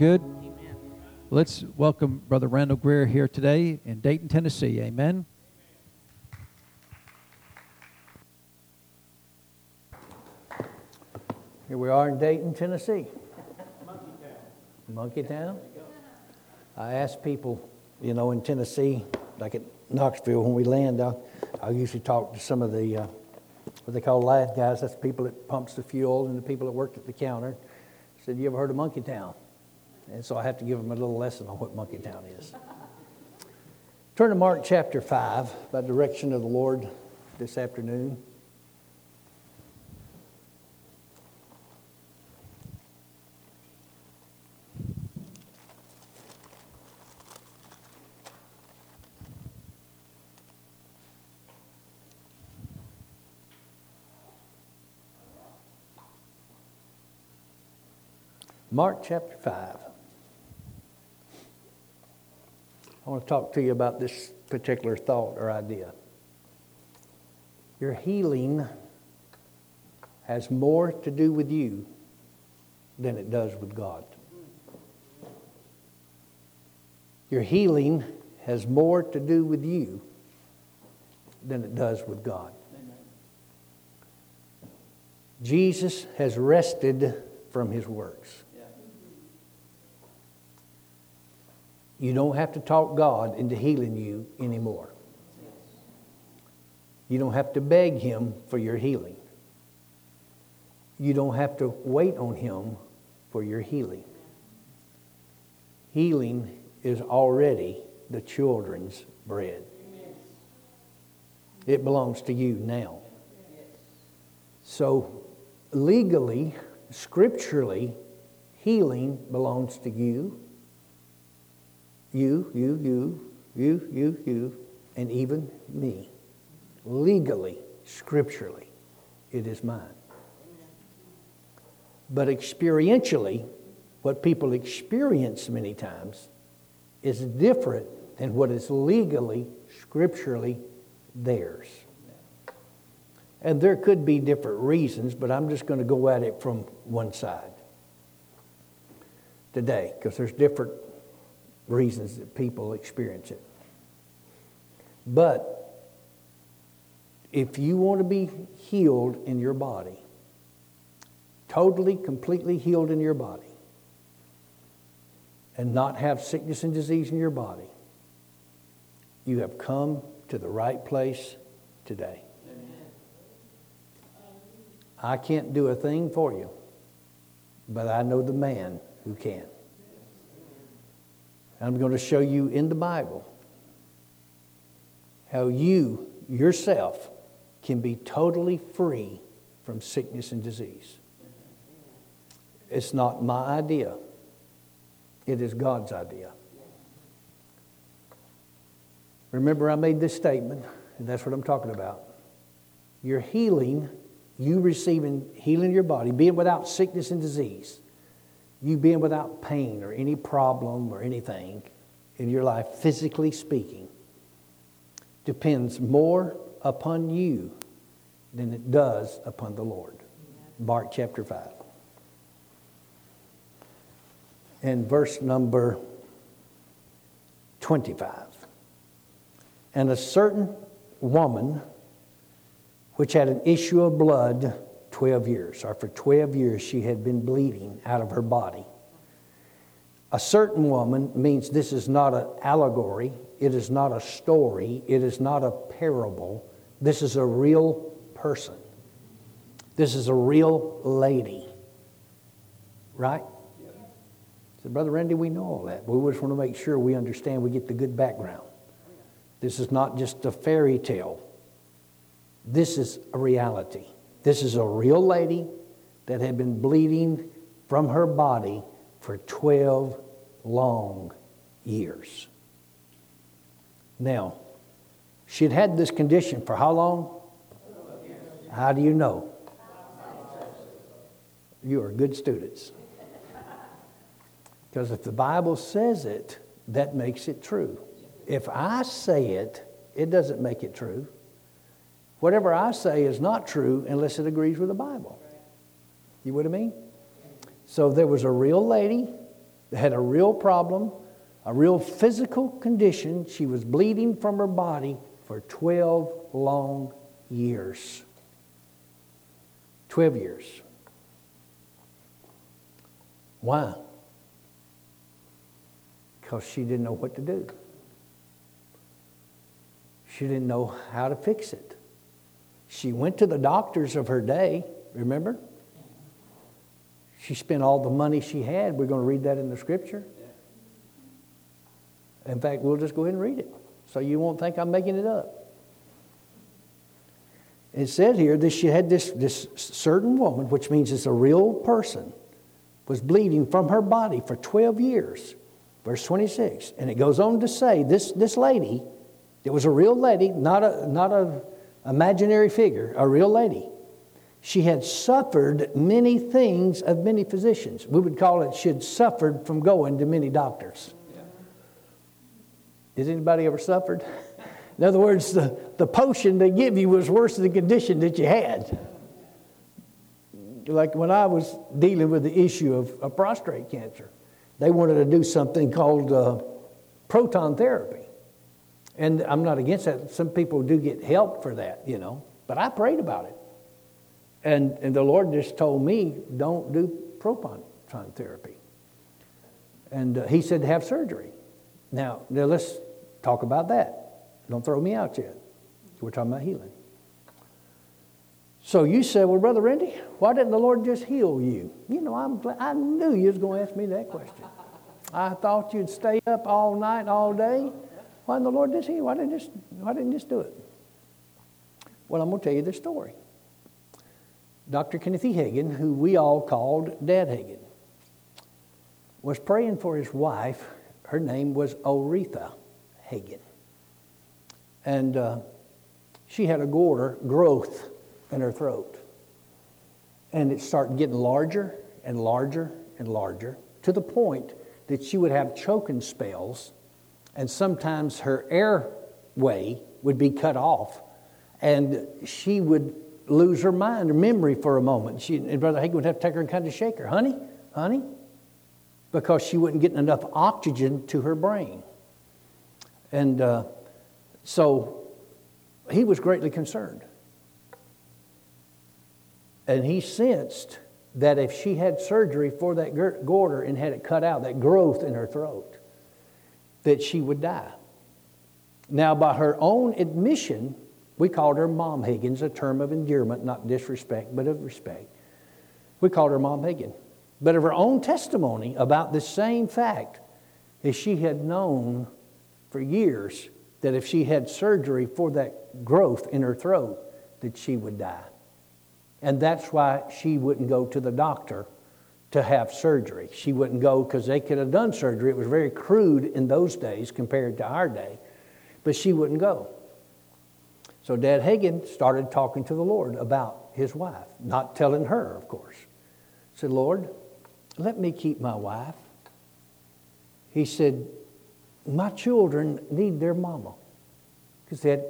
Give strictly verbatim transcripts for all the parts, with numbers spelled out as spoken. Good. Amen. Let's welcome Brother Randall Greer here today in Dayton, Tennessee. Amen. Here we are in Dayton, Tennessee. Monkey Town. Monkey Town. I ask people, you know, in Tennessee, like at Knoxville, when we land, I, I usually talk to some of the, uh, what they call lad guys. That's people that pumps the fuel and the people that work at the counter. I said, you ever heard of Monkey Town? And so I have to give them a little lesson on what Monkey Town is. Turn to Mark chapter five by direction of the Lord this afternoon. Mark chapter five. I want to talk to you about this particular thought or idea. Your healing has more to do with you than it does with God. Your healing has more to do with you than it does with God. Amen. Jesus has rested from his works. You don't have to talk God into healing you anymore. You don't have to beg him for your healing. You don't have to wait on him for your healing. Healing is already the children's bread. It belongs to you now. So legally, scripturally, healing belongs to you. You, you, you, you, you, you, and even me. Legally, scripturally, it is mine. But experientially, what people experience many times is different than what is legally, scripturally theirs. And there could be different reasons, but I'm just going to go at it from one side today, because there's different reasons that people experience it. But if you want to be healed in your body, totally, completely healed in your body, and not have sickness and disease in your body, you have come to the right place today. Amen. I can't do a thing for you, but I know the man who can. I'm going to show you in the Bible how you, yourself, can be totally free from sickness and disease. It's not my idea. It is God's idea. Remember, I made this statement, and that's what I'm talking about. Your healing, you receiving, healing your body, being without sickness and disease, you being without pain or any problem or anything in your life, physically speaking, depends more upon you than it does upon the Lord. Mark chapter five. And verse number twenty-five. And a certain woman which had an issue of blood twelve years, or for twelve years she had been bleeding out of her body. A certain woman means this is not an allegory, it is not a story, it is not a parable. This is a real person. This is a real lady. Right? Yeah. So, Brother Randy, we know all that, but we just want to make sure we understand, we get the good background. This is not just a fairy tale. This is a reality. This is a real lady that had been bleeding from her body for twelve long years. Now, she'd had this condition for how long? How do you know? You are good students. Because if the Bible says it, that makes it true. If I say it, it doesn't make it true. Whatever I say is not true unless it agrees with the Bible. You know what I mean? So there was a real lady had a real problem, a real physical condition. She was bleeding from her body for twelve long years. twelve years. Why? Because she didn't know what to do. She didn't know how to fix it. She went to the doctors of her day, remember? She spent all the money she had. We're going to read that in the scripture. In fact, we'll just go ahead and read it, so you won't think I'm making it up. It said here that she had this, this certain woman, which means it's a real person, was bleeding from her body for twelve years. Verse twenty-six. And it goes on to say this, this lady, it was a real lady, not a not a imaginary figure, a real lady. She had suffered many things of many physicians. We would call it she had suffered from going to many doctors. Has anybody ever suffered? In other words, the, the potion they give you was worse than the condition that you had. Like when I was dealing with the issue of, of prostate cancer, they wanted to do something called uh, proton therapy. And I'm not against that. Some people do get help for that, you know. But I prayed about it. And, and the Lord just told me, don't do proton therapy. And uh, he said to have surgery. Now, now, let's talk about that. Don't throw me out yet. We're talking about healing. So you said, well, Brother Randy, why didn't the Lord just heal you? You know, I'm glad, I knew you was going to ask me that question. I thought you'd stay up all night, all day. Why didn't the Lord just heal you? Why didn't just, why didn't just do it? Well, I'm going to tell you this story. Doctor Kenneth E. Hagin, who we all called Dad Hagin, was praying for his wife. Her name was Oretha Hagin. And uh, she had a goiter growth in her throat. And it started getting larger and larger and larger to the point that she would have choking spells, and sometimes her airway would be cut off, and she would lose her mind or memory for a moment. She, and Brother Hagin would have to take her and kind of shake her. Honey, honey. Because she wasn't getting enough oxygen to her brain. And uh, so he was greatly concerned. And he sensed that if she had surgery for that goiter and had it cut out, that growth in her throat, that she would die. Now, by her own admission, we called her Mom Higgins, a term of endearment, not disrespect, but of respect. We called her Mom Higgins. But of her own testimony about this same fact is she had known for years that if she had surgery for that growth in her throat, that she would die. And that's why she wouldn't go to the doctor to have surgery. She wouldn't go because they could have done surgery. It was very crude in those days compared to our day. But she wouldn't go. So Dad Hagin started talking to the Lord about his wife, not telling her, of course. He said, Lord, let me keep my wife. He said, my children need their mama. Because they had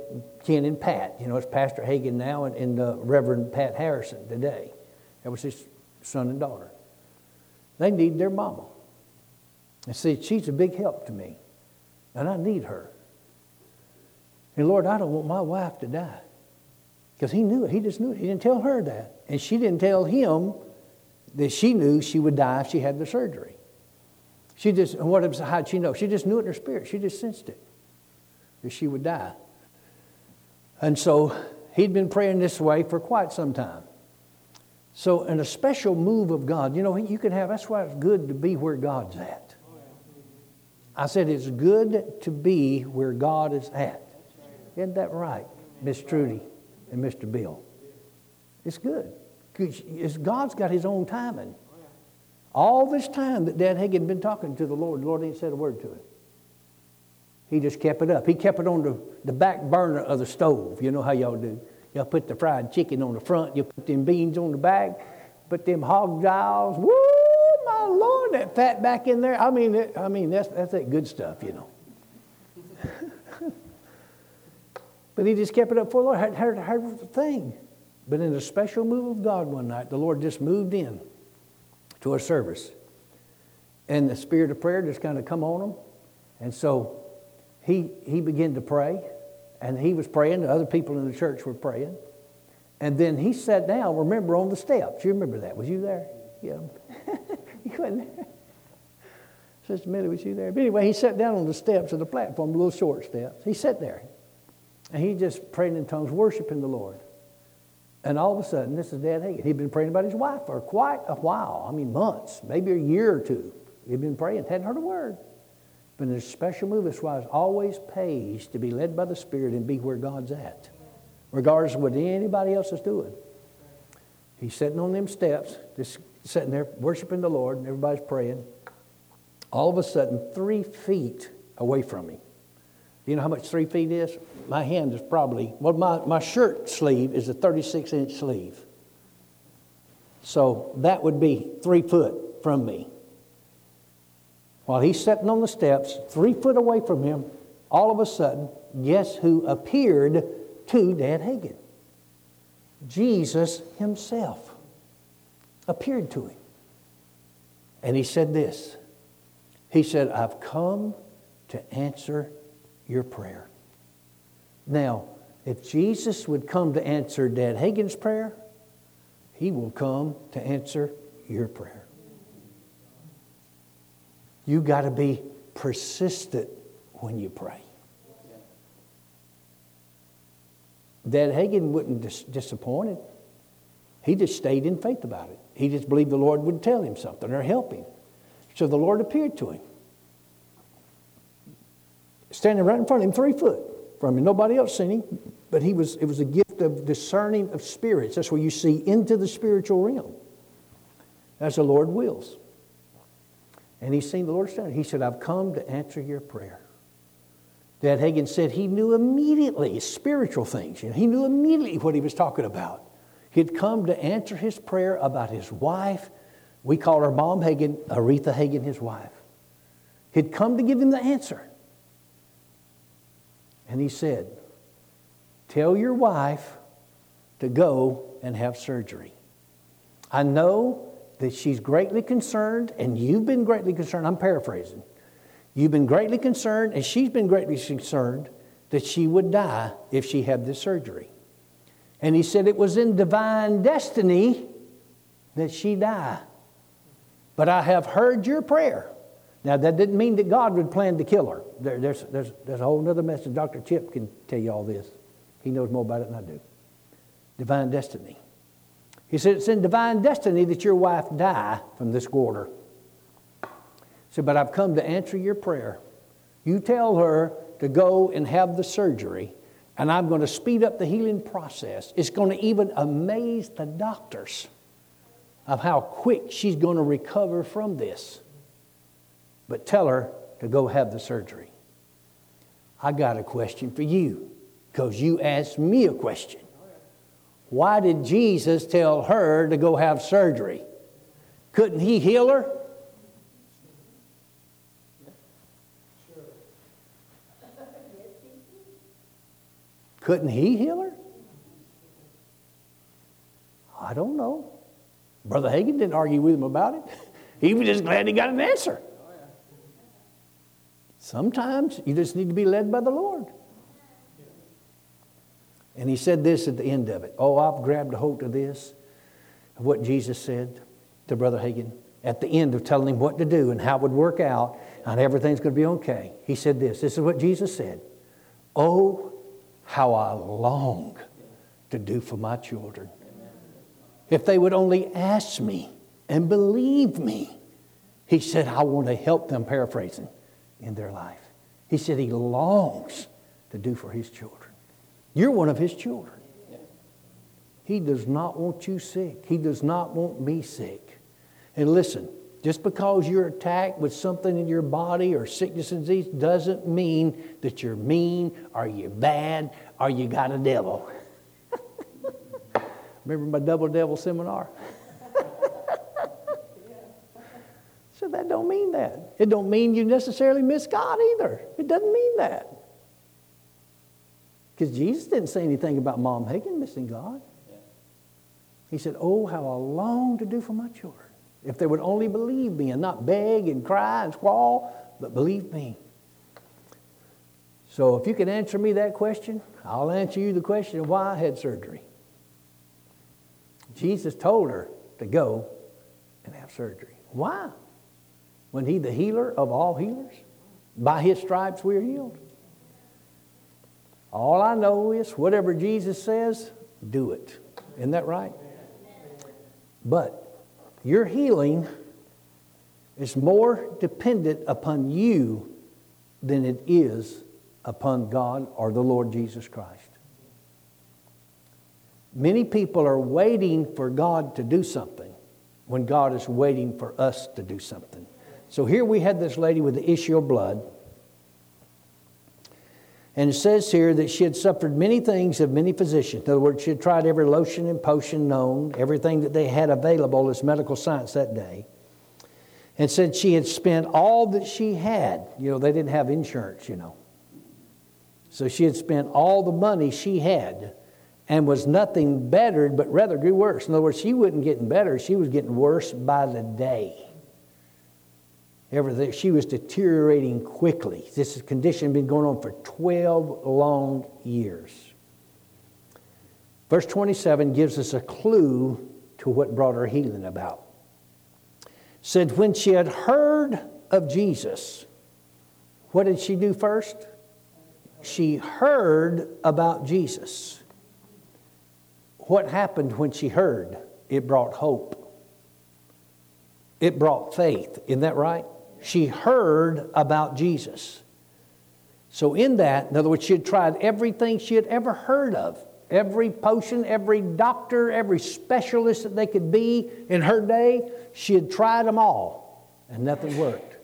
Ken and Pat. You know, it's Pastor Hagin now and, and uh, Reverend Pat Harrison today. That was his son and daughter. They need their mama. And see, she's a big help to me. And I need her. And Lord, I don't want my wife to die. Because he knew it. He just knew it. He didn't tell her that. And she didn't tell him that she knew she would die if she had the surgery. She just, and what, how'd she know? She just knew it in her spirit. She just sensed it, that she would die. And so he'd been praying this way for quite some time. So in a special move of God, you know, you can have, that's why it's good to be where God's at. I said it's good to be where God is at. Isn't that right, Miss Trudy and Mister Bill? It's good. God's got his own timing. All this time that Dad Hagin had been talking to the Lord, the Lord ain't said a word to him. He just kept it up. He kept it on the, the back burner of the stove. You know how y'all do. Y'all put the fried chicken on the front. You put them beans on the back. Put them hog jowls. Woo, my Lord, that fat back in there. I mean, it, I mean that's, that's that good stuff, you know. But he just kept it up for the Lord. Heard, heard, heard the thing. But in a special move of God one night, the Lord just moved in to a service. and the spirit of prayer just kind of come on him. And so he he began to pray, and he was praying. The other people in the church were praying. And then he sat down, remember, on the steps. You remember that. Was you there? Yeah. You wasn't there. Sister Millie, was you there? But anyway, he sat down on the steps of the platform, little short steps. He sat there. And he just prayed in tongues, worshiping the Lord. And all of a sudden, this is Dad Hagin. He'd been praying about his wife for quite a while. I mean, months, maybe a year or two. He'd been praying, hadn't heard a word. But in a special move, that's why it always pays to be led by the Spirit and be where God's at, regardless of what anybody else is doing. He's sitting on them steps, just sitting there worshiping the Lord, and everybody's praying. All of a sudden, three feet away from him. Do you know how much three feet is? My hand is probably, well, my, my shirt sleeve is a thirty-six inch sleeve. So that would be three foot from me. While he's sitting on the steps, three foot away from him, all of a sudden, guess who appeared to Dad Hagin? Jesus himself appeared to him. And he said this. He said, I've come to answer your prayer. Now, if Jesus would come to answer Dad Hagin's prayer, he will come to answer your prayer. You got to be persistent when you pray. Dad Hagin wasn't dis- disappointed. He just stayed in faith about it. He just believed the Lord would tell him something or help him. So the Lord appeared to him, standing right in front of him, three foot from him. Nobody else seen him, but he was. It was a gift of discerning of spirits. That's where you see into the spiritual realm. As the Lord wills. And he seen the Lord standing. He said, I've come to answer your prayer. Dad Hagin said he knew immediately spiritual things. You know, he knew immediately what he was talking about. He'd come to answer his prayer about his wife. We call her Mom Hagin, Oretha Hagin, his wife. He'd come to give him the answer. And he said, tell your wife to go and have surgery. I know that she's greatly concerned, and you've been greatly concerned. I'm paraphrasing. You've been greatly concerned, and she's been greatly concerned that she would die if she had this surgery. And he said it was in divine destiny that she die. But I have heard your prayer. Now, that didn't mean that God would plan to kill her. There, there's, there's, there's a whole other message. Doctor Chip can tell you all this. He knows more about it than I do. Divine destiny. He said it's in divine destiny that your wife die from this quarter. He said, but I've come to answer your prayer. You tell her to go and have the surgery, and I'm going to speed up the healing process. It's going to even amaze the doctors of how quick she's going to recover from this. But tell her to go have the surgery. I got a question for you, because you asked me a question. Why did Jesus tell her to go have surgery? Couldn't he heal her? Couldn't he heal her? I don't know. Brother Hagin didn't argue with him about it. He was just glad he got an answer. Sometimes you just need to be led by the Lord. And he said this at the end of it. Oh, I've grabbed a hold of this, of what Jesus said to Brother Hagin at the end of telling him what to do and how it would work out and everything's going to be okay. He said this. This is what Jesus said. Oh, how I long to do for my children. If they would only ask me and believe me, he said, I want to help them, paraphrasing, in their life. He said he longs to do for his children. You're one of his children. He does not want you sick. He does not want me sick. And listen, just because you're attacked with something in your body or sickness and disease doesn't mean that you're mean or you're bad or you got a devil. Remember my double devil seminar? So that don't mean that. It don't mean you necessarily miss God either. It doesn't mean that. Because Jesus didn't say anything about Mom Hagin missing God. He said, oh, how I long to do for my children. If they would only believe me and not beg and cry and squall, but believe me. So if you can answer me that question, I'll answer you the question of why I had surgery. Jesus told her to go and have surgery. Why? When he, the healer of all healers, by his stripes we are healed. All I know is whatever Jesus says, do it. Isn't that right? But your healing is more dependent upon you than it is upon God or the Lord Jesus Christ. Many people are waiting for God to do something when God is waiting for us to do something. So here we had this lady with the issue of blood. And it says here that she had suffered many things of many physicians. In other words, she had tried every lotion and potion known, everything that they had available as medical science that day. And said she had spent all that she had. You know, they didn't have insurance, you know. So she had spent all the money she had and was nothing bettered, but rather grew worse. In other words, she wasn't getting better. She was getting worse by the day. Everything, she was deteriorating quickly. This condition had been going on for twelve long years. Verse twenty-seven gives us a clue to what brought her healing about. It said, when she had heard of Jesus, what did she do first? She heard about Jesus. What happened when she heard? It brought hope. It brought faith. Isn't that right? She heard about Jesus. So in that, in other words, she had tried everything she had ever heard of. Every potion, every doctor, every specialist that they could be in her day, she had tried them all and nothing worked.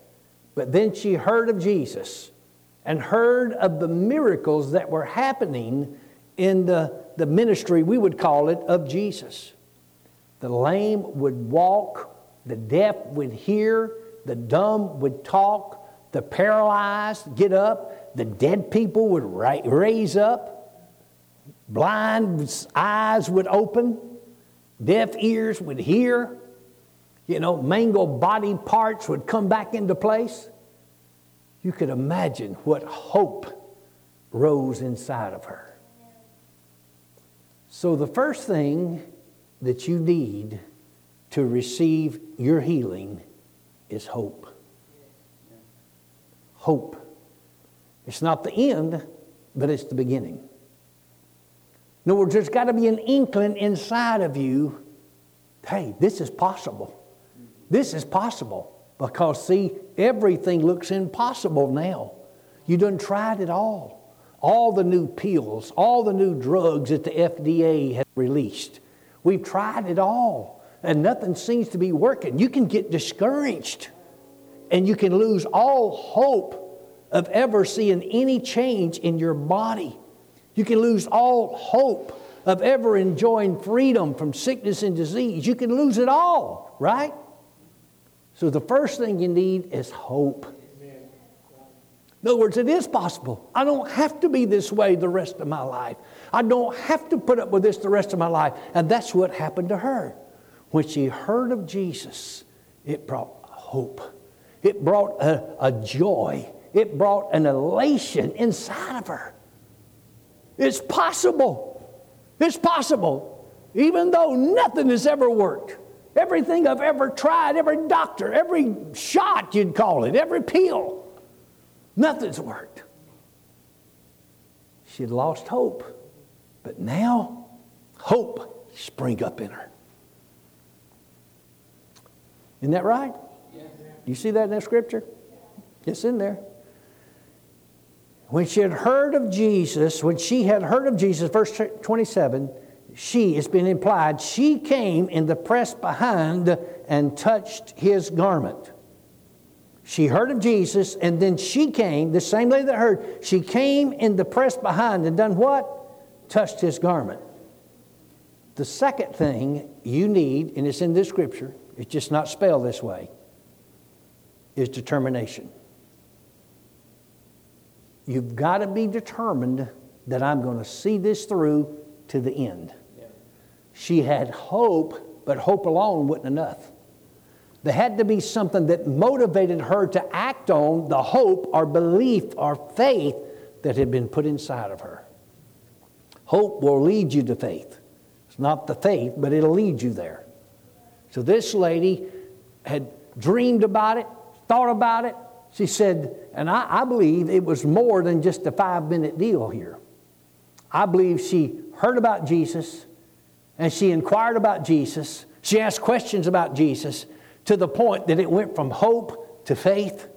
But then she heard of Jesus and heard of the miracles that were happening in the, the ministry, we would call it, of Jesus. The lame would walk, the deaf would hear, the dumb would talk, the paralyzed get up, the dead people would raise up, blind eyes would open, deaf ears would hear, you know, mangled body parts would come back into place. You could imagine what hope rose inside of her. So the first thing that you need to receive your healing is hope. Hope. It's not the end, but it's the beginning. In other words, there's got to be an inkling inside of you, hey, this is possible. This is possible. Because, see, everything looks impossible now. You done tried it all. All the new pills, all the new drugs that the F D A has released. We've tried it all. And nothing seems to be working. You can get discouraged. And you can lose all hope of ever seeing any change in your body. You can lose all hope of ever enjoying freedom from sickness and disease. You can lose it all, right? So the first thing you need is hope. In other words, it is possible. I don't have to be this way the rest of my life. I don't have to put up with this the rest of my life. And that's what happened to her. When she heard of Jesus, it brought hope. It brought a, a joy. It brought an elation inside of her. It's possible. It's possible. Even though nothing has ever worked. Everything I've ever tried, every doctor, every shot you'd call it, every pill, nothing's worked. She'd lost hope. But now, hope sprang up in her. Isn't that right? Yes. You see that in that scripture? It's in there. When she had heard of Jesus, when she had heard of Jesus, verse twenty-seven, she, it's been implied, she came in the press behind and touched his garment. She heard of Jesus, and then she came, the same lady that heard, she came in the press behind and done what? Touched his garment. The second thing you need, and it's in this scripture, it's just not spelled this way, is determination. You've got to be determined that I'm going to see this through to the end. Yeah. She had hope, but hope alone wasn't enough. There had to be something that motivated her to act on the hope or belief or faith that had been put inside of her. Hope will lead you to faith. It's not the faith, but it'll lead you there. So this lady had dreamed about it, thought about it. She said, and I, I believe it was more than just a five-minute deal here. I believe she heard about Jesus, and she inquired about Jesus. She asked questions about Jesus to the point that it went from hope to faith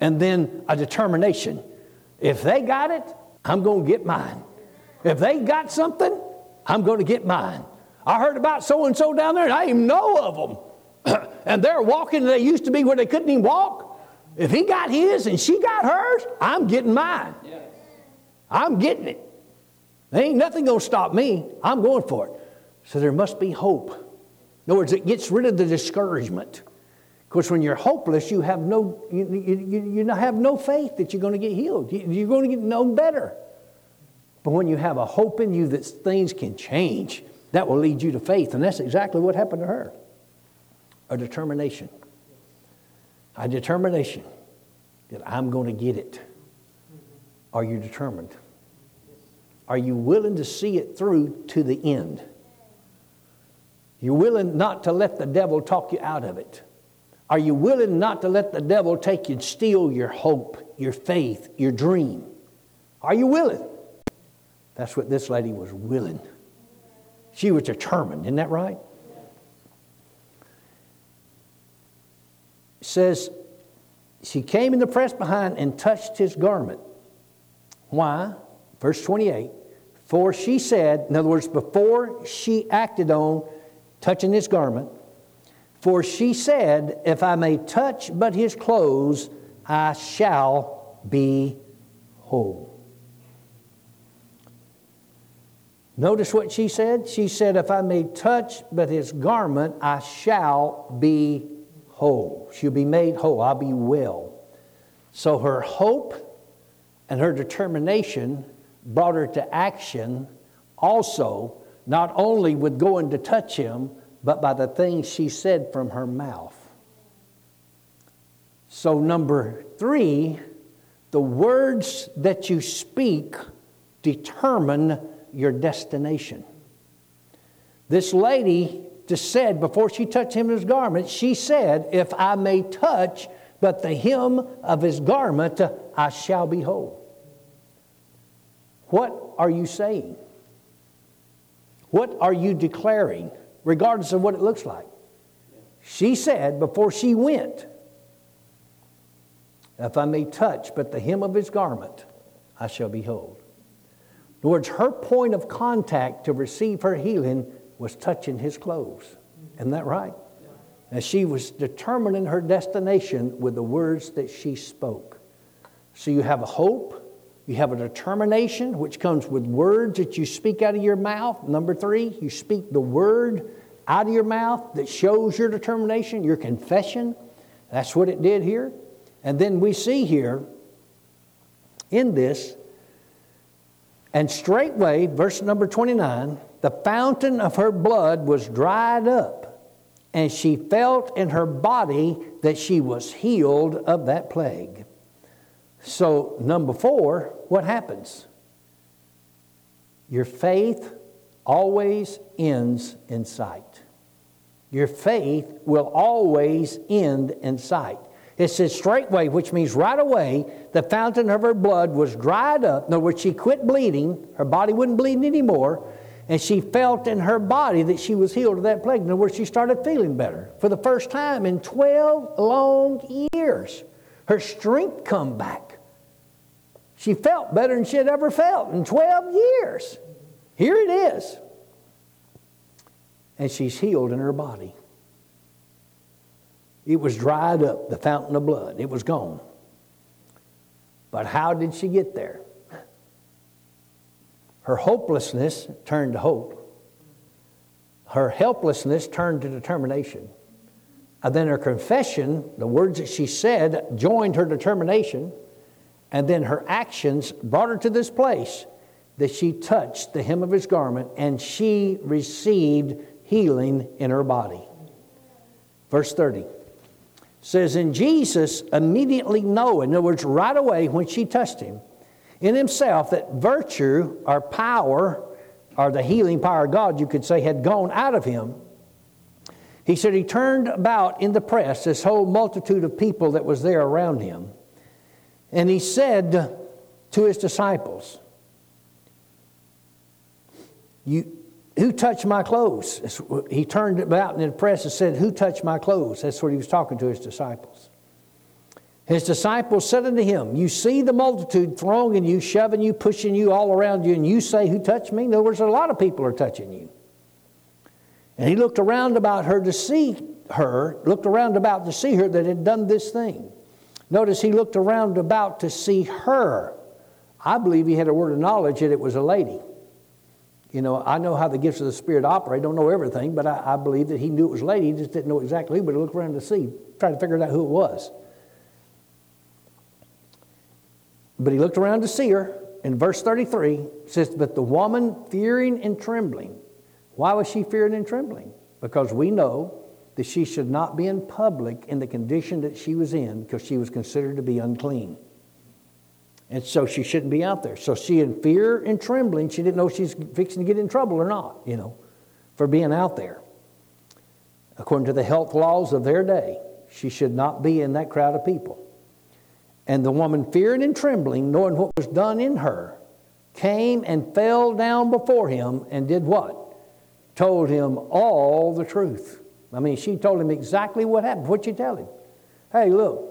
and then a determination. If they got it, I'm going to get mine. If they got something, I'm going to get mine. I heard about so-and-so down there, and I didn't even know of them. And they're walking, and they used to be where they couldn't even walk. If he got his and she got hers, I'm getting mine. Yeah. I'm getting it. There ain't nothing going to stop me. I'm going for it. So there must be hope. In other words, it gets rid of the discouragement. Because when you're hopeless, you have no you, you, you have no faith that you're going to get healed. You're going to get known better. But when you have a hope in you that things can change, that will lead you to faith. And that's exactly what happened to her. A determination. A determination that I'm going to get it. Are you determined? Are you willing to see it through to the end? You're willing not to let the devil talk you out of it. Are you willing not to let the devil take you and steal your hope, your faith, your dream? Are you willing? That's what this lady was willing. She was determined. Isn't that right? It says, she came in the press behind and touched his garment. Why? Verse twenty-eight. For she said, in other words, before she acted on touching his garment, for she said, if I may touch but his clothes, I shall be whole. Notice what she said. She said, if I may touch but his garment, I shall be whole. She'll be made whole. I'll be well. So her hope and her determination brought her to action also, not only with going to touch him, but by the things she said from her mouth. So number three, the words that you speak determine your destination. This lady just said, before she touched him in his garment, she said, if I may touch but the hem of his garment, I shall be whole. What are you saying? What are you declaring, regardless of what it looks like? She said before she went, if I may touch but the hem of his garment, I shall be whole. In other words, her point of contact to receive her healing was touching his clothes. Isn't that right? And she was determining her destination with the words that she spoke. So you have a hope, you have a determination, which comes with words that you speak out of your mouth. Number three, you speak the word out of your mouth that shows your determination, your confession. That's what it did here. And then we see here in this, and straightway, verse number twenty-nine, the fountain of her blood was dried up, and she felt in her body that she was healed of that plague. So, number four, what happens? Your faith always ends in sight. Your faith will always end in sight. It says straightway, which means right away, the fountain of her blood was dried up. In other words, she quit bleeding. Her body wasn't bleeding anymore. And she felt in her body that she was healed of that plague. In other words, she started feeling better. For the first time in twelve long years, her strength come back. She felt better than she had ever felt in twelve years. Here it is. And she's healed in her body. It was dried up, the fountain of blood. It was gone. But how did she get there? Her hopelessness turned to hope. Her helplessness turned to determination. And then her confession, the words that she said, joined her determination. And then her actions brought her to this place that she touched the hem of his garment and she received healing in her body. Verse thirty. says, and Jesus immediately knowing, in other words, right away when she touched him, in himself that virtue or power or the healing power of God, you could say, had gone out of him. He said he turned about in the press, this whole multitude of people that was there around him, and he said to his disciples, "You, who touched my clothes?" He turned about in the press and said, "Who touched my clothes?" That's what he was talking to his disciples. His disciples said unto him, "You see the multitude thronging you, shoving you, pushing you all around you, and you say, 'Who touched me?'" In other words, a lot of people are touching you. And he looked around about her to see her, looked around about to see her that had done this thing. Notice he looked around about to see her. I believe he had a word of knowledge that it was a lady. You know, I know how the gifts of the Spirit operate. Don't know everything, but I, I believe that he knew it was a lady. He just didn't know exactly who, but he looked around to see, tried to figure out who it was. But he looked around to see her. In verse thirty-three, it says, but the woman fearing and trembling. Why was she fearing and trembling? Because we know that she should not be in public in the condition that she was in, because she was considered to be unclean. And so she shouldn't be out there. So she in fear and trembling, she didn't know she's fixing to get in trouble or not, you know, for being out there. According to the health laws of their day, she should not be in that crowd of people. And the woman fearing and trembling, knowing what was done in her, came and fell down before him and did what? Told him all the truth. I mean, she told him exactly what happened. What'd you tell him? Hey, look,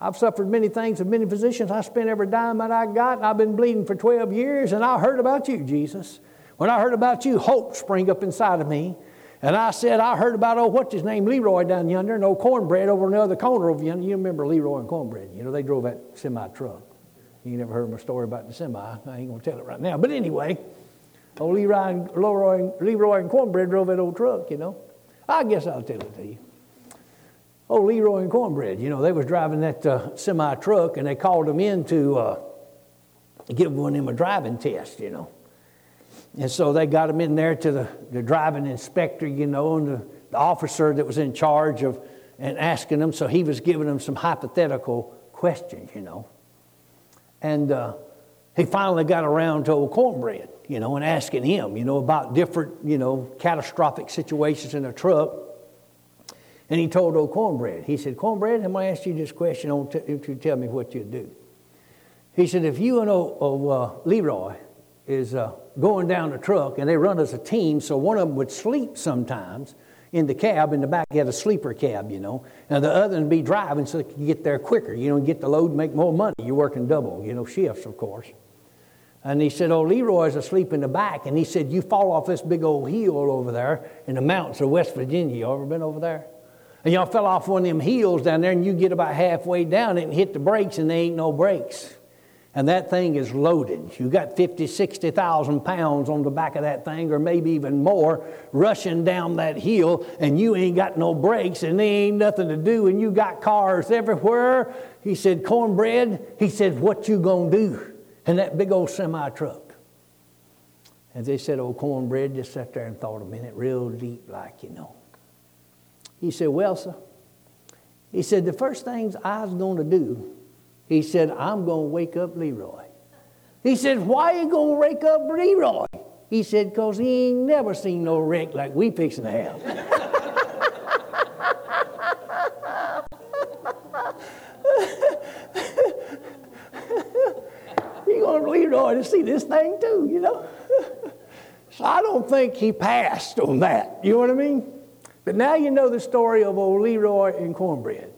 I've suffered many things of many physicians. I spent every dime that I got. I've been bleeding for twelve years, and I heard about you, Jesus. When I heard about you, hope sprang up inside of me. And I said, I heard about, oh, what's his name, Leroy down yonder, and old Cornbread over on the other corner over yonder. You remember Leroy and Cornbread. You know, they drove that semi-truck. You never heard my story about the semi. I ain't going to tell it right now. But anyway, old Leroy and, Leroy, Leroy and Cornbread drove that old truck, you know. I guess I'll tell it to you. Old Leroy and Cornbread, you know, they was driving that uh, semi-truck, and they called them in to uh, give one of them a driving test, you know. And so they got him in there to the, the driving inspector, you know, and the, the officer that was in charge of and asking him. So he was giving him some hypothetical questions, you know. And uh, he finally got around to old Cornbread, you know, and asking him, you know, about different, you know, catastrophic situations in a truck. And he told old Cornbread, he said, Cornbread, I'm going to ask you this question. I want you to tell me what you'd do. He said, if you and old, old uh, Leroy is uh, going down the truck, and they run as a team, so one of them would sleep sometimes in the cab. In the back, he had a sleeper cab, you know, and the other would be driving so they could get there quicker, you know, and get the load and make more money. You're working double, you know, shifts, of course. And he said, oh, Leroy's asleep in the back, and he said, you fall off this big old hill over there in the mountains of West Virginia. You ever been over there? And y'all fell off one of them hills down there, and you get about halfway down it and hit the brakes, and there ain't no brakes. And that thing is loaded. You got fifty, sixty thousand pounds on the back of that thing, or maybe even more, rushing down that hill, and you ain't got no brakes, and there ain't nothing to do, and you got cars everywhere. He said, Cornbread, he said, what you gonna do? And that big old semi-truck. And they said, old Cornbread just sat there and thought a minute, real deep like, you know. He said, well, sir, he said, the first things I was gonna do, he said, I'm going to wake up Leroy. He said, why you going to wake up Leroy? He said, because he ain't never seen no wreck like we fixing to have. You're going to Leroy to see this thing too, you know. So I don't think he passed on that. You know what I mean? But now you know the story of old Leroy and Cornbread.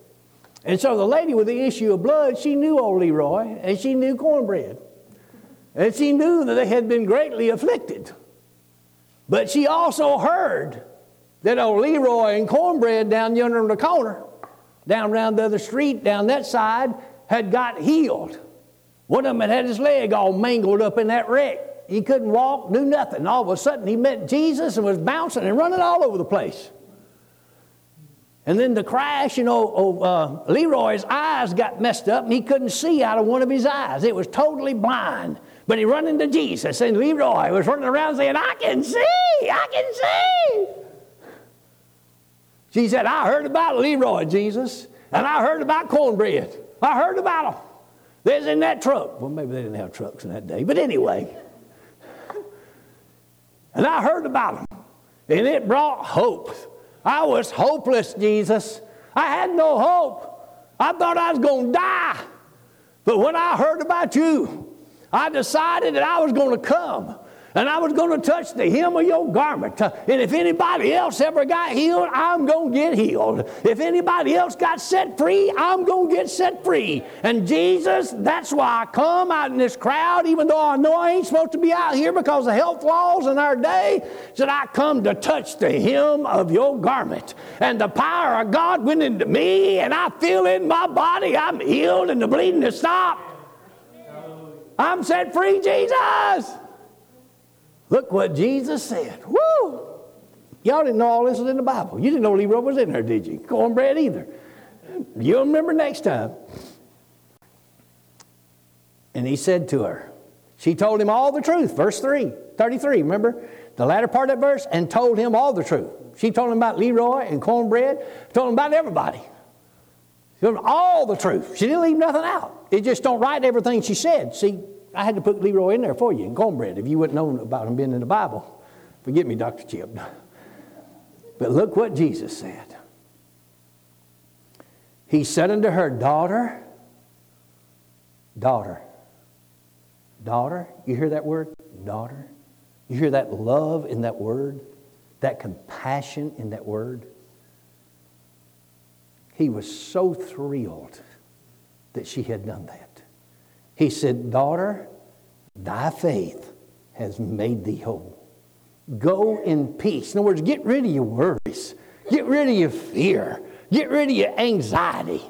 And so the lady with the issue of blood, she knew old Leroy, and she knew Cornbread. And she knew that they had been greatly afflicted. But she also heard that old Leroy and Cornbread down yonder on the corner, down round the other street, down that side, had got healed. One of them had had his leg all mangled up in that wreck. He couldn't walk, do nothing. All of a sudden he met Jesus and was bouncing and running all over the place. And then the crash, you know, oh, uh, Leroy's eyes got messed up, and he couldn't see out of one of his eyes. It was totally blind. But he run into Jesus, and Leroy was running around saying, I can see, I can see. She said, I heard about Leroy, Jesus. And I heard about cornbread. I heard about them. They was in that truck. Well, maybe they didn't have trucks in that day. But anyway. And I heard about them. And it brought hope. I was hopeless, Jesus. I had no hope. I thought I was going to die. But when I heard about you, I decided that I was going to come. And I was going to touch the hem of your garment. And if anybody else ever got healed, I'm going to get healed. If anybody else got set free, I'm going to get set free. And Jesus, that's why I come out in this crowd, even though I know I ain't supposed to be out here because of health laws in our day, that I come to touch the hem of your garment. And the power of God went into me, and I feel in my body I'm healed and the bleeding has stopped. I'm set free, Jesus. Look what Jesus said. Woo! Y'all didn't know all this was in the Bible. You didn't know Leroy was in there, did you? Cornbread either. You'll remember next time. And he said to her, she told him all the truth. Verse three, thirty-three, remember? The latter part of that verse, and told him all the truth. She told him about Leroy and cornbread. Told him about everybody. She told him all the truth. She didn't leave nothing out. It just don't write everything she said. See? I had to put Leroy in there for you, in cornbread, if you wouldn't know about him being in the Bible. Forgive me, Doctor Chip. But look what Jesus said. He said unto her, daughter, daughter, daughter. You hear that word? Daughter. You hear that love in that word? That compassion in that word? He was so thrilled that she had done that. He said, daughter, thy faith has made thee whole. Go in peace. In other words, get rid of your worries. Get rid of your fear. Get rid of your anxiety.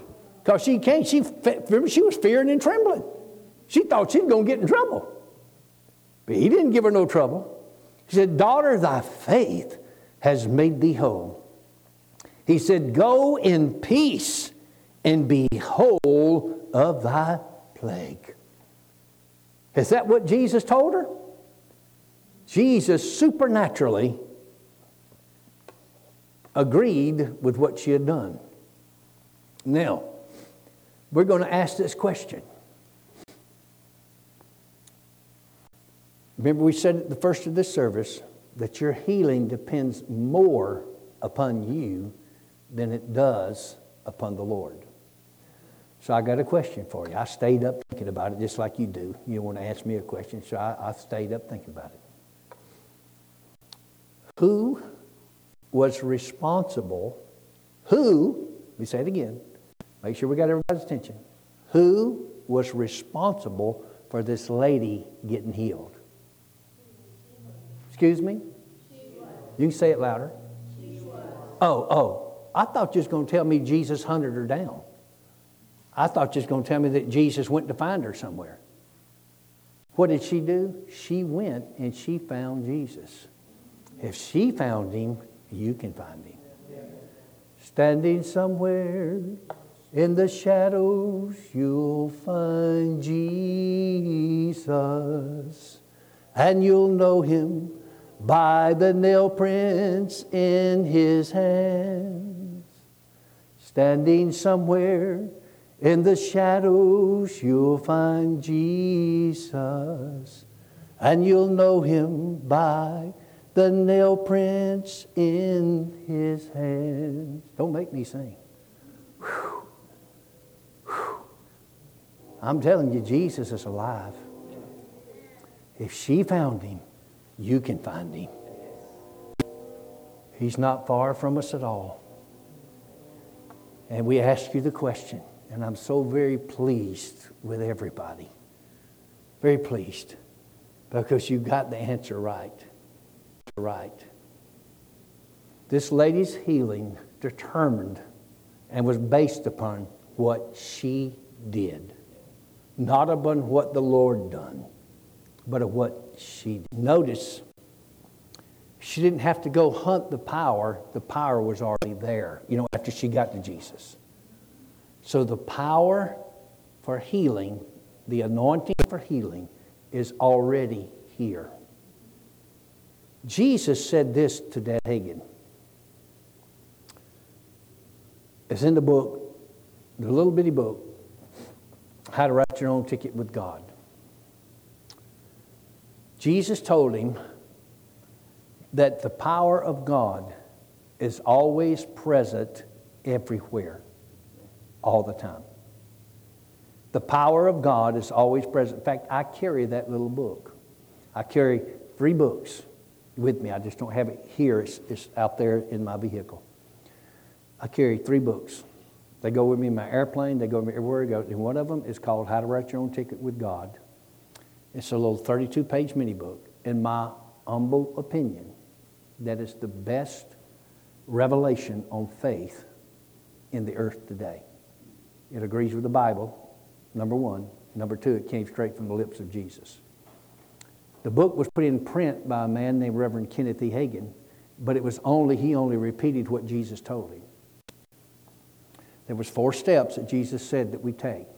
Because she came, she, remember, she was fearing and trembling. She thought she was going to get in trouble. But he didn't give her no trouble. He said, daughter, thy faith has made thee whole. He said, go in peace and be whole of thy plague. Is that what Jesus told her? Jesus supernaturally agreed with what she had done. Now, we're going to ask this question. Remember, we said at the first of this service that your healing depends more upon you than it does upon the Lord. So I got a question for you. I stayed up thinking about it just like you do. You want to ask me a question, so I, I stayed up thinking about it. Who was responsible? Who, let me say it again, make sure we got everybody's attention. Who was responsible for this lady getting healed? Excuse me? She was. You can say it louder. She was. Oh, oh. I thought you was going to tell me Jesus hunted her down. I thought you was going to tell me that Jesus went to find her somewhere. What did she do? She went and she found Jesus. If she found him, you can find him. Standing somewhere in the shadows, you'll find Jesus. And you'll know him by the nail prints in his hands. Standing somewhere in the shadows, you'll find Jesus, and you'll know him by the nail prints in his hands. Don't make me sing. Whew. Whew. I'm telling you, Jesus is alive. If she found him, you can find him. He's not far from us at all. And we ask you the question. And I'm so very pleased with everybody. Very pleased. Because you got the answer right. Right. This lady's healing determined and was based upon what she did. Not upon what the Lord done, but of what she did. Notice, she didn't have to go hunt the power. The power was already there, you know, after she got to Jesus. So the power for healing, the anointing for healing, is already here. Jesus said this to Dad Hagin. It's in the book, the little bitty book, How to Write Your Own Ticket with God. Jesus told him that the power of God is always present everywhere, all the time. The power of God is always present. In fact, I carry that little book. I carry three books with me. I just don't have it here. It's, it's out there in my vehicle. I carry three books. They go with me in my airplane. They go with me everywhere I go. And one of them is called How to Write Your Own Ticket with God. It's a little thirty-two page mini book. In my humble opinion, that is the best revelation on faith in the earth today. It agrees with the Bible, number one. Number two, it came straight from the lips of Jesus. The book was put in print by a man named Reverend Kenneth E. Hagin, but it was only, he only repeated what Jesus told him. There was four steps that Jesus said that we take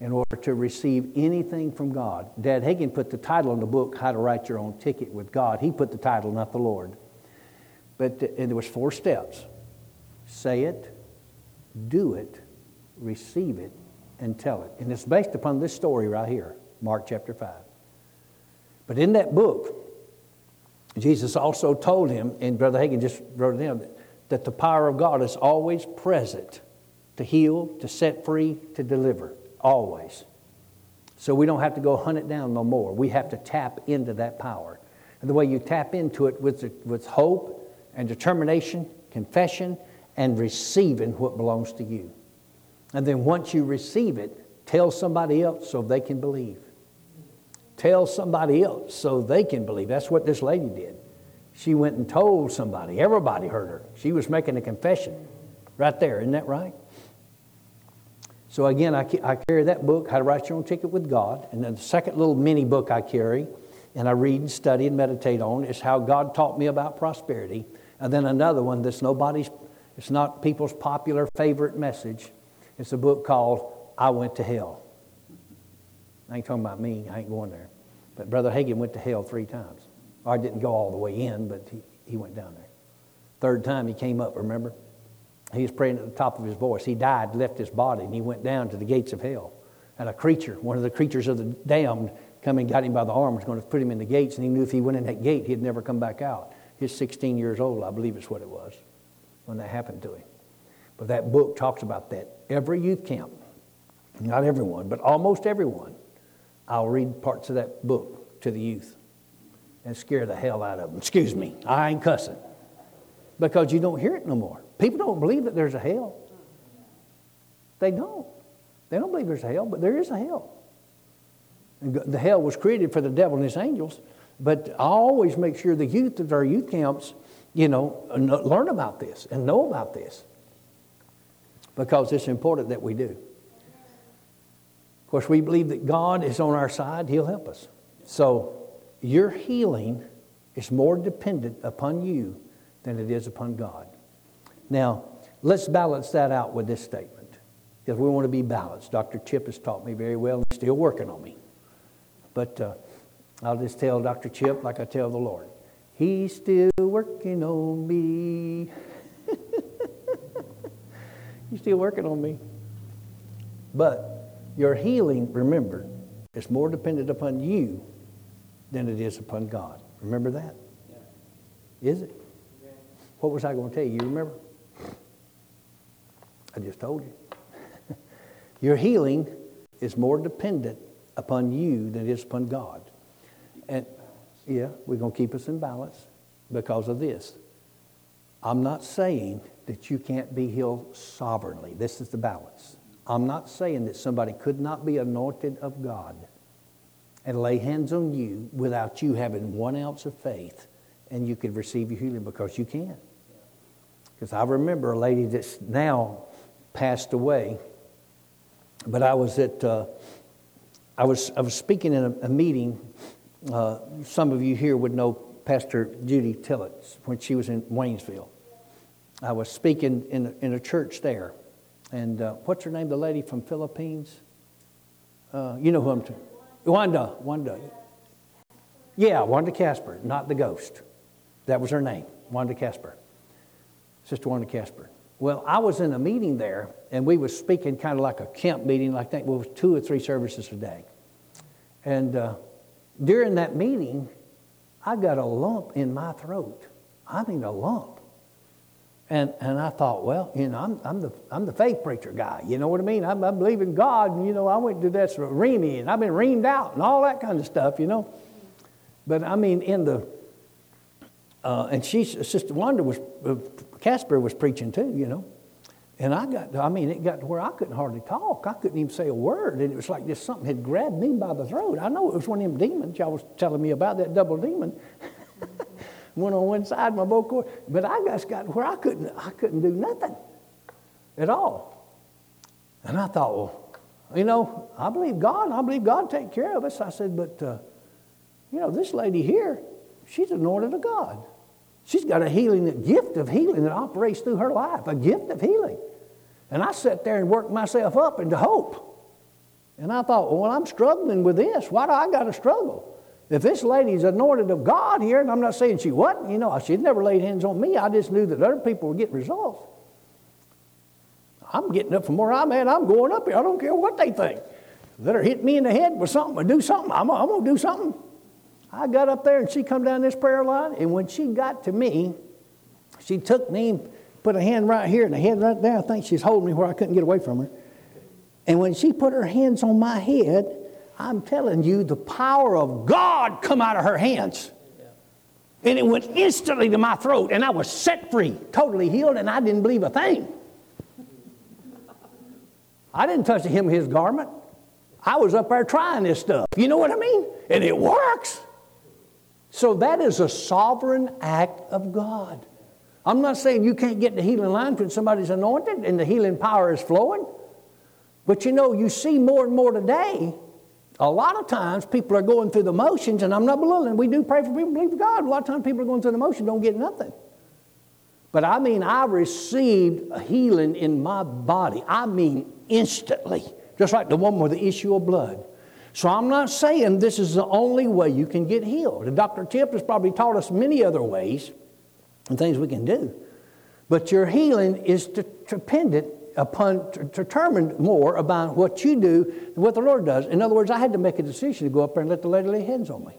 in order to receive anything from God. Dad Hagin put the title on the book, How to Write Your Own Ticket with God. He put the title, not the Lord. But the, and there was four steps. Say it, do it, receive it, and tell it. And it's based upon this story right here, Mark chapter five. But in that book, Jesus also told him, and Brother Hagin just wrote it down, that, that the power of God is always present to heal, to set free, to deliver, always. So we don't have to go hunt it down no more. We have to tap into that power. And the way you tap into it with, with hope and determination, confession, and receiving what belongs to you. And then once you receive it, tell somebody else so they can believe. Tell somebody else so they can believe. That's what this lady did. She went and told somebody. Everybody heard her. She was making a confession right there. Isn't that right? So again, I, I carry that book, How to Write Your Own Ticket with God. And then the second little mini book I carry, and I read and study and meditate on, is How God Taught Me About Prosperity. And then another one that's nobody's, it's not people's popular favorite message. It's a book called I Went to Hell. I ain't talking about me. I ain't going there. But Brother Hagin went to hell three times. Or didn't go all the way in, but he, he went down there. Third time he came up, remember? He was praying at the top of his voice. He died, left his body, and he went down to the gates of hell. And a creature, one of the creatures of the damned, come and got him by the arm, was going to put him in the gates, and he knew if he went in that gate, he'd never come back out. He's sixteen years old, I believe is what it was, when that happened to him. But that book talks about that. Every youth camp, not everyone, but almost everyone, I'll read parts of that book to the youth and scare the hell out of them. Excuse me, I ain't cussing. Because you don't hear it no more. People don't believe that there's a hell. They don't. They don't believe there's a hell, but there is a hell. The hell was created for the devil and his angels, but I always make sure the youth at our youth camps, you know, learn about this and know about this, because it's important that we do. Of course, we believe that God is on our side. He'll help us. So your healing is more dependent upon you than it is upon God. Now, let's balance that out with this statement, because we want to be balanced. Doctor Chip has taught me very well, and he's still working on me. But uh, I'll just tell Doctor Chip like I tell the Lord. He's still working on me. He's still working on me. But your healing, remember, is more dependent upon you than it is upon God. Remember that? Yeah. Is it? Yeah. What was I going to tell you? You remember? I just told you. Your healing is more dependent upon you than it is upon God. And yeah, we're going to keep us in balance because of this. I'm not saying that you can't be healed sovereignly. This is the balance. I'm not saying that somebody could not be anointed of God and lay hands on you without you having one ounce of faith and you could receive your healing, because you can. Because I remember a lady that's now passed away, but I was at... Uh, I was I was speaking in a, a meeting. Uh, some of you here would know Pastor Judy Tillett when she was in Waynesville. I was speaking in a, in a church there, and uh, what's her name? The lady from Philippines. Uh, you know who I'm talking? Wanda, Wanda. Yeah, Wanda Casper, not the ghost. That was her name, Wanda Casper. Sister Wanda Casper. Well, I was in a meeting there, and we was speaking kind of like a camp meeting, like that. Well, it was two or three services a day. And uh, during that meeting, I got a lump in my throat. I mean, a lump. And and I thought, well, you know, I'm I'm the I'm the faith preacher guy. You know what I mean? I, I believe in God, and you know, I went to that sort of reaming, and I've been reamed out, and all that kind of stuff, you know. But I mean, in the uh, and she, Sister Wanda was uh, Casper was preaching too, you know. And I got, I mean, it got to where I couldn't hardly talk. I couldn't even say a word. And it was like just something had grabbed me by the throat. I know it was one of them demons y'all was telling me about, that double demon. One on one side, my vocal, but I just got where I couldn't, I couldn't do nothing at all. And I thought, well, you know, I believe God. I believe God take care of us. I said, but uh, you know, this lady here, she's anointed of God. She's got a healing, a gift of healing that operates through her life, a gift of healing. And I sat there and worked myself up into hope. And I thought, well, I'm struggling with this. Why do I got to struggle? If this lady's anointed of God here, and I'm not saying she wasn't, you know, she'd never laid hands on me. I just knew that other people were getting results. I'm getting up from where I'm at. I'm going up here. I don't care what they think. Let her hit me in the head with something or do something. I'm, I'm going to do something. I got up there, and she come down this prayer line, and when she got to me, she took me and put a hand right here and a hand right there. I think she's holding me where I couldn't get away from her. And when she put her hands on my head, I'm telling you, the power of God come out of her hands. And it went instantly to my throat, and I was set free, totally healed, and I didn't believe a thing. I didn't touch him his garment. I was up there trying this stuff. You know what I mean? And it works. So that is a sovereign act of God. I'm not saying you can't get the healing line when somebody's anointed and the healing power is flowing. But you know, you see more and more today. A lot of times people are going through the motions, and I'm not belittling. We do pray for people, believe God. A lot of times people are going through the motions, don't get nothing. But I mean, I received a healing in my body. I mean, instantly. Just like the woman with the issue of blood. So I'm not saying this is the only way you can get healed. And Doctor Tip has probably taught us many other ways and things we can do. But your healing is dependent upon t- determined more about what you do than what the Lord does. In other words, I had to make a decision to go up there and let the lady lay hands on me.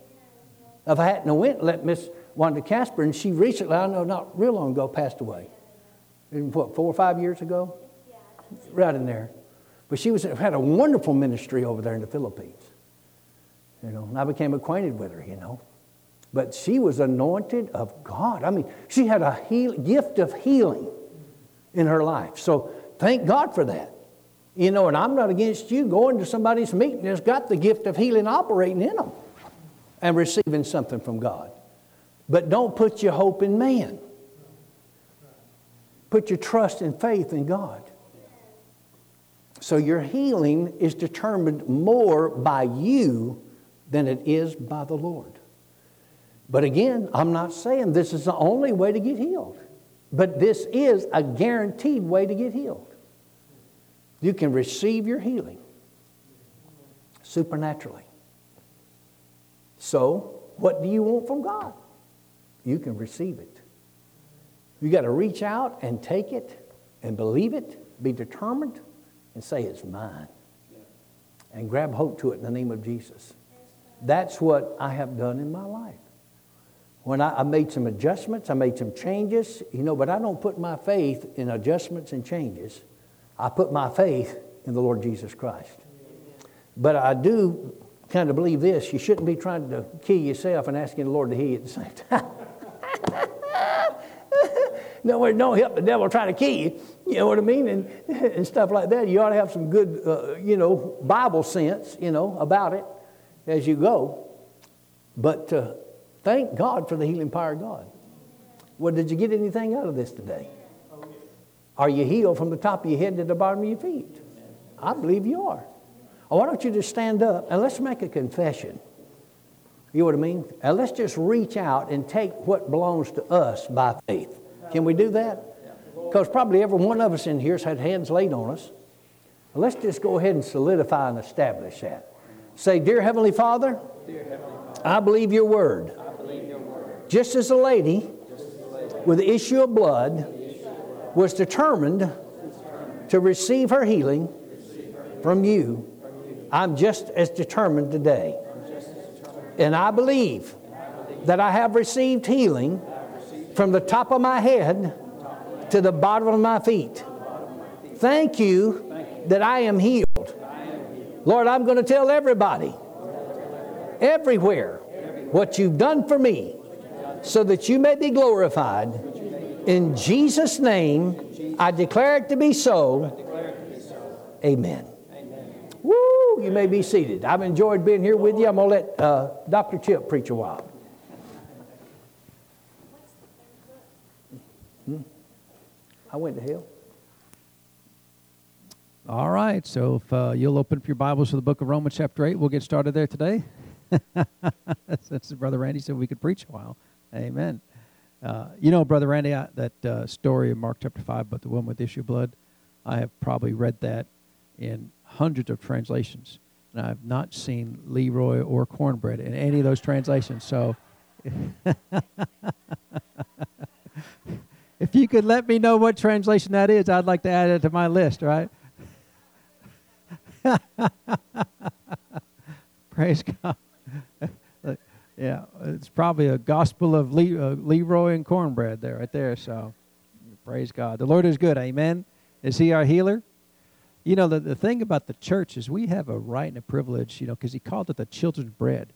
If I hadn't went and let Miss Wanda Casper, and she recently, I know not real long ago, passed away. What, four or five years ago? Right in there. But she was had a wonderful ministry over there in the Philippines. You know, and I became acquainted with her, you know. But she was anointed of God. I mean, she had a heal, gift of healing in her life. So thank God for that. You know, and I'm not against you going to somebody's meeting that's got the gift of healing operating in them and receiving something from God. But don't put your hope in man. Put your trust and faith in God. So your healing is determined more by you than it is by the Lord. But again, I'm not saying this is the only way to get healed. But this is a guaranteed way to get healed. You can receive your healing supernaturally. So, what do you want from God? You can receive it. You got to reach out and take it and believe it, be determined, and say it's mine. And grab hold to it in the name of Jesus. That's what I have done in my life. When I, I made some adjustments, I made some changes, you know, but I don't put my faith in adjustments and changes. I put my faith in the Lord Jesus Christ. But I do kind of believe this. You shouldn't be trying to kill yourself and asking the Lord to heal you at the same time. No, don't help the devil try to kill you. You know what I mean? And, and stuff like that. You ought to have some good, uh, you know, Bible sense, you know, about it as you go. But Uh, Thank God for the healing power of God. Well, did you get anything out of this today? Are you healed from the top of your head to the bottom of your feet? I believe you are. Oh, why don't you just stand up and let's make a confession. You know what I mean? And let's just reach out and take what belongs to us by faith. Can we do that? Because probably every one of us in here has had hands laid on us. Let's just go ahead and solidify and establish that. Say, Dear Heavenly Father, Dear Heavenly Father, I believe your word. Just as a lady with the issue of blood was determined to receive her healing from you, I'm just as determined today. And I believe that I have received healing from the top of my head to the bottom of my feet. Thank you that I am healed. Lord, I'm going to tell everybody, everywhere, what you've done for me, so that you may be glorified. In Jesus' name, I declare it to be so. Amen. Woo! You may be seated. I've enjoyed being here with you. I'm going to let uh, Doctor Chip preach a while. Hmm. I went to hell. All right, so if uh, you'll open up your Bibles to the book of Romans chapter eight, we'll get started there today. Since Brother Randy said we could preach a while. Amen. Uh, you know, Brother Randy, I, that uh, story in Mark chapter five, but the woman with the issue of blood, I have probably read that in hundreds of translations, and I have not seen Leroy or Cornbread in any of those translations. So if you could let me know what translation that is, I'd like to add it to my list, right? Praise God. Yeah, it's probably a gospel of Le- uh, Leroy and Cornbread there, right there. So praise God. The Lord is good. Amen. Is he our healer? You know, the, the thing about the church is we have a right and a privilege, you know, because he called it the children's bread.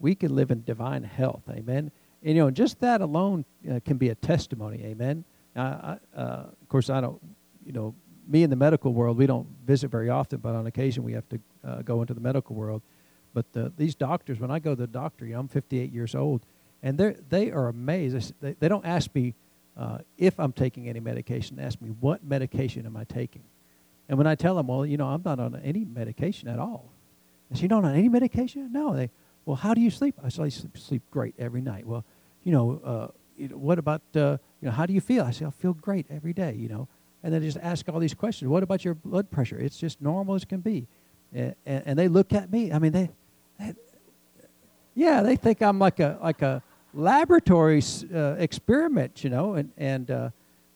We can live in divine health. Amen. And, you know, just that alone uh, can be a testimony. Amen. Uh, I, uh, of course, I don't, you know, me in the medical world, we don't visit very often, but on occasion we have to uh, go into the medical world. But the, these doctors, when I go to the doctor, you know, I'm fifty-eight years old, and they they are amazed. They, they don't ask me uh, if I'm taking any medication. They ask me, what medication am I taking? And when I tell them, well, you know, I'm not on any medication at all. I say, you're not on any medication? No. They, well, how do you sleep? I say, I sleep, sleep great every night. Well, you know, uh, you know what about, uh, you know, how do you feel? I say, I feel great every day, you know. And they just ask all these questions. What about your blood pressure? It's just normal as can be. And, and, and they look at me. I mean, they, they, yeah, they think I'm like a like a laboratory uh, experiment, you know. And and uh,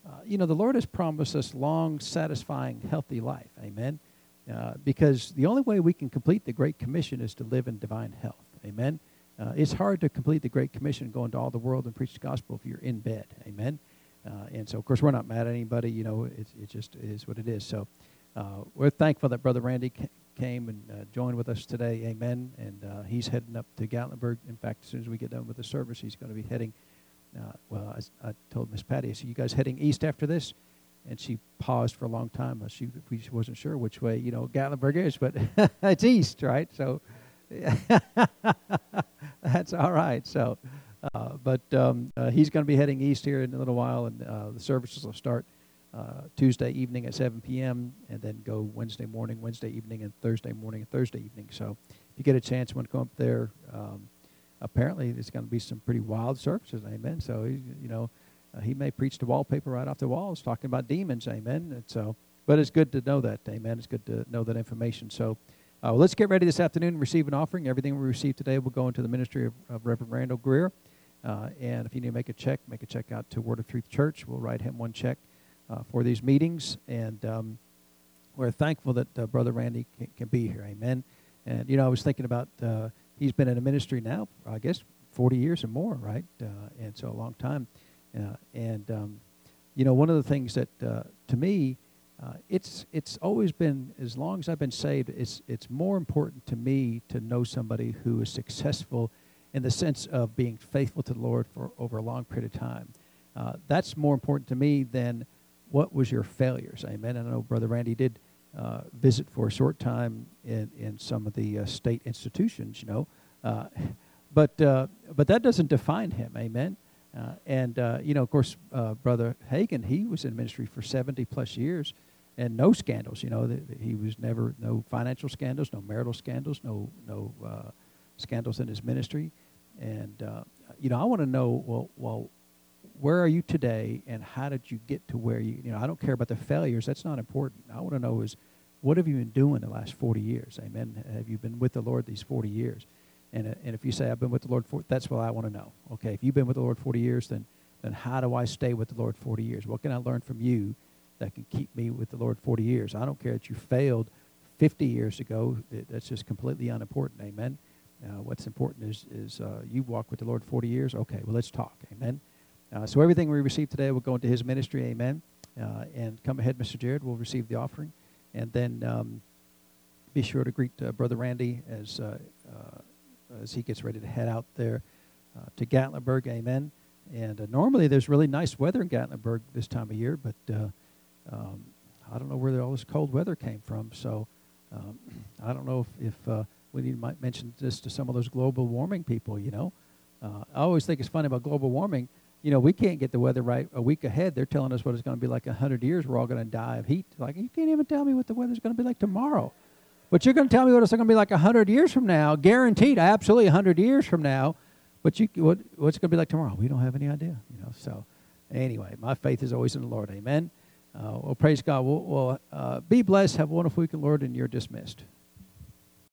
uh, you know, the Lord has promised us long, satisfying, healthy life. Amen. Uh, because the only way we can complete the Great Commission is to live in divine health. Amen. Uh, it's hard to complete the Great Commission, go into all the world and preach the gospel if you're in bed. Amen. Uh, and so, of course, we're not mad at anybody. You know, it, it just is what it is. So uh, we're thankful that Brother Randy ca- came and uh, joined with us today. Amen. And uh, he's heading up to Gatlinburg. In fact, as soon as we get done with the service, he's going to be heading. Uh, well, I, I told Miss Patty, I said, you guys heading east after this? And she paused for a long time. She, she wasn't sure which way, you know, Gatlinburg is, but it's east, right? So that's all right. So. Uh, but um, uh, he's going to be heading east here in a little while, and uh, the services will start uh, Tuesday evening at seven p.m. and then go Wednesday morning, Wednesday evening, and Thursday morning and Thursday evening. So if you get a chance, when you come up there, um, apparently there's going to be some pretty wild services, amen. So, he, you know, uh, he may preach to wallpaper right off the walls talking about demons, amen. And so, but it's good to know that, amen. It's good to know that information. So. Uh, well, let's get ready this afternoon and receive an offering. Everything we receive today will go into the ministry of, of Reverend Randall Greer. Uh, and if you need to make a check, make a check out to Word of Truth Church. We'll write him one check uh, for these meetings. And um, we're thankful that uh, Brother Randy can, can be here. Amen. And, you know, I was thinking about uh, he's been in a ministry now, I guess, forty years or more, right? Uh, and so a long time. Uh, and, um, you know, one of the things that, uh, to me, Uh, it's it's always been, as long as I've been saved, it's it's more important to me to know somebody who is successful in the sense of being faithful to the Lord for over a long period of time. Uh, that's more important to me than what was your failures. Amen. I know Brother Randy did uh, visit for a short time in, in some of the uh, state institutions, you know, uh, but uh, but that doesn't define him. Amen. Uh, and, uh, you know, of course, uh, Brother Hagin, he was in ministry for seventy plus years. And no scandals, you know, th- he was never, no financial scandals, no marital scandals, no no uh, scandals in his ministry. And, uh, you know, I want to know, well, well, where are you today and how did you get to where you, you know, I don't care about the failures. That's not important. I want to know is what have you been doing the last forty years? Amen. Have you been with the Lord these forty years? And, uh, and if you say, I've been with the Lord, for, that's what I want to know. Okay, if you've been with the Lord forty years, then then how do I stay with the Lord forty years? What can I learn from you that can keep me with the Lord forty years? I don't care that you failed fifty years ago. It, that's just completely unimportant. Amen. Uh, what's important is, is uh, you walk with the Lord forty years. Okay, well, let's talk. Amen. Uh, so everything we receive today will go into his ministry. Amen. Uh, and come ahead, Mister Jared. We'll receive the offering. And then um, be sure to greet uh, Brother Randy as uh, uh, as he gets ready to head out there uh, to Gatlinburg. Amen. And uh, normally there's really nice weather in Gatlinburg this time of year, but uh, um, I don't know where all this cold weather came from. So um, I don't know if, if uh, we need might mention this to some of those global warming people, you know. Uh, I always think it's funny about global warming. You know, we can't get the weather right a week ahead. They're telling us what it's going to be like one hundred years. We're all going to die of heat. Like, you can't even tell me what the weather's going to be like tomorrow. But you're going to tell me what it's going to be like one hundred years from now. Guaranteed, absolutely one hundred years from now. But you, what, what's going to be like tomorrow? We don't have any idea, you know. So anyway, my faith is always in the Lord. Amen. Uh, well, praise God. We'll, we'll uh, be blessed. Have a wonderful week in the Lord, and you're dismissed.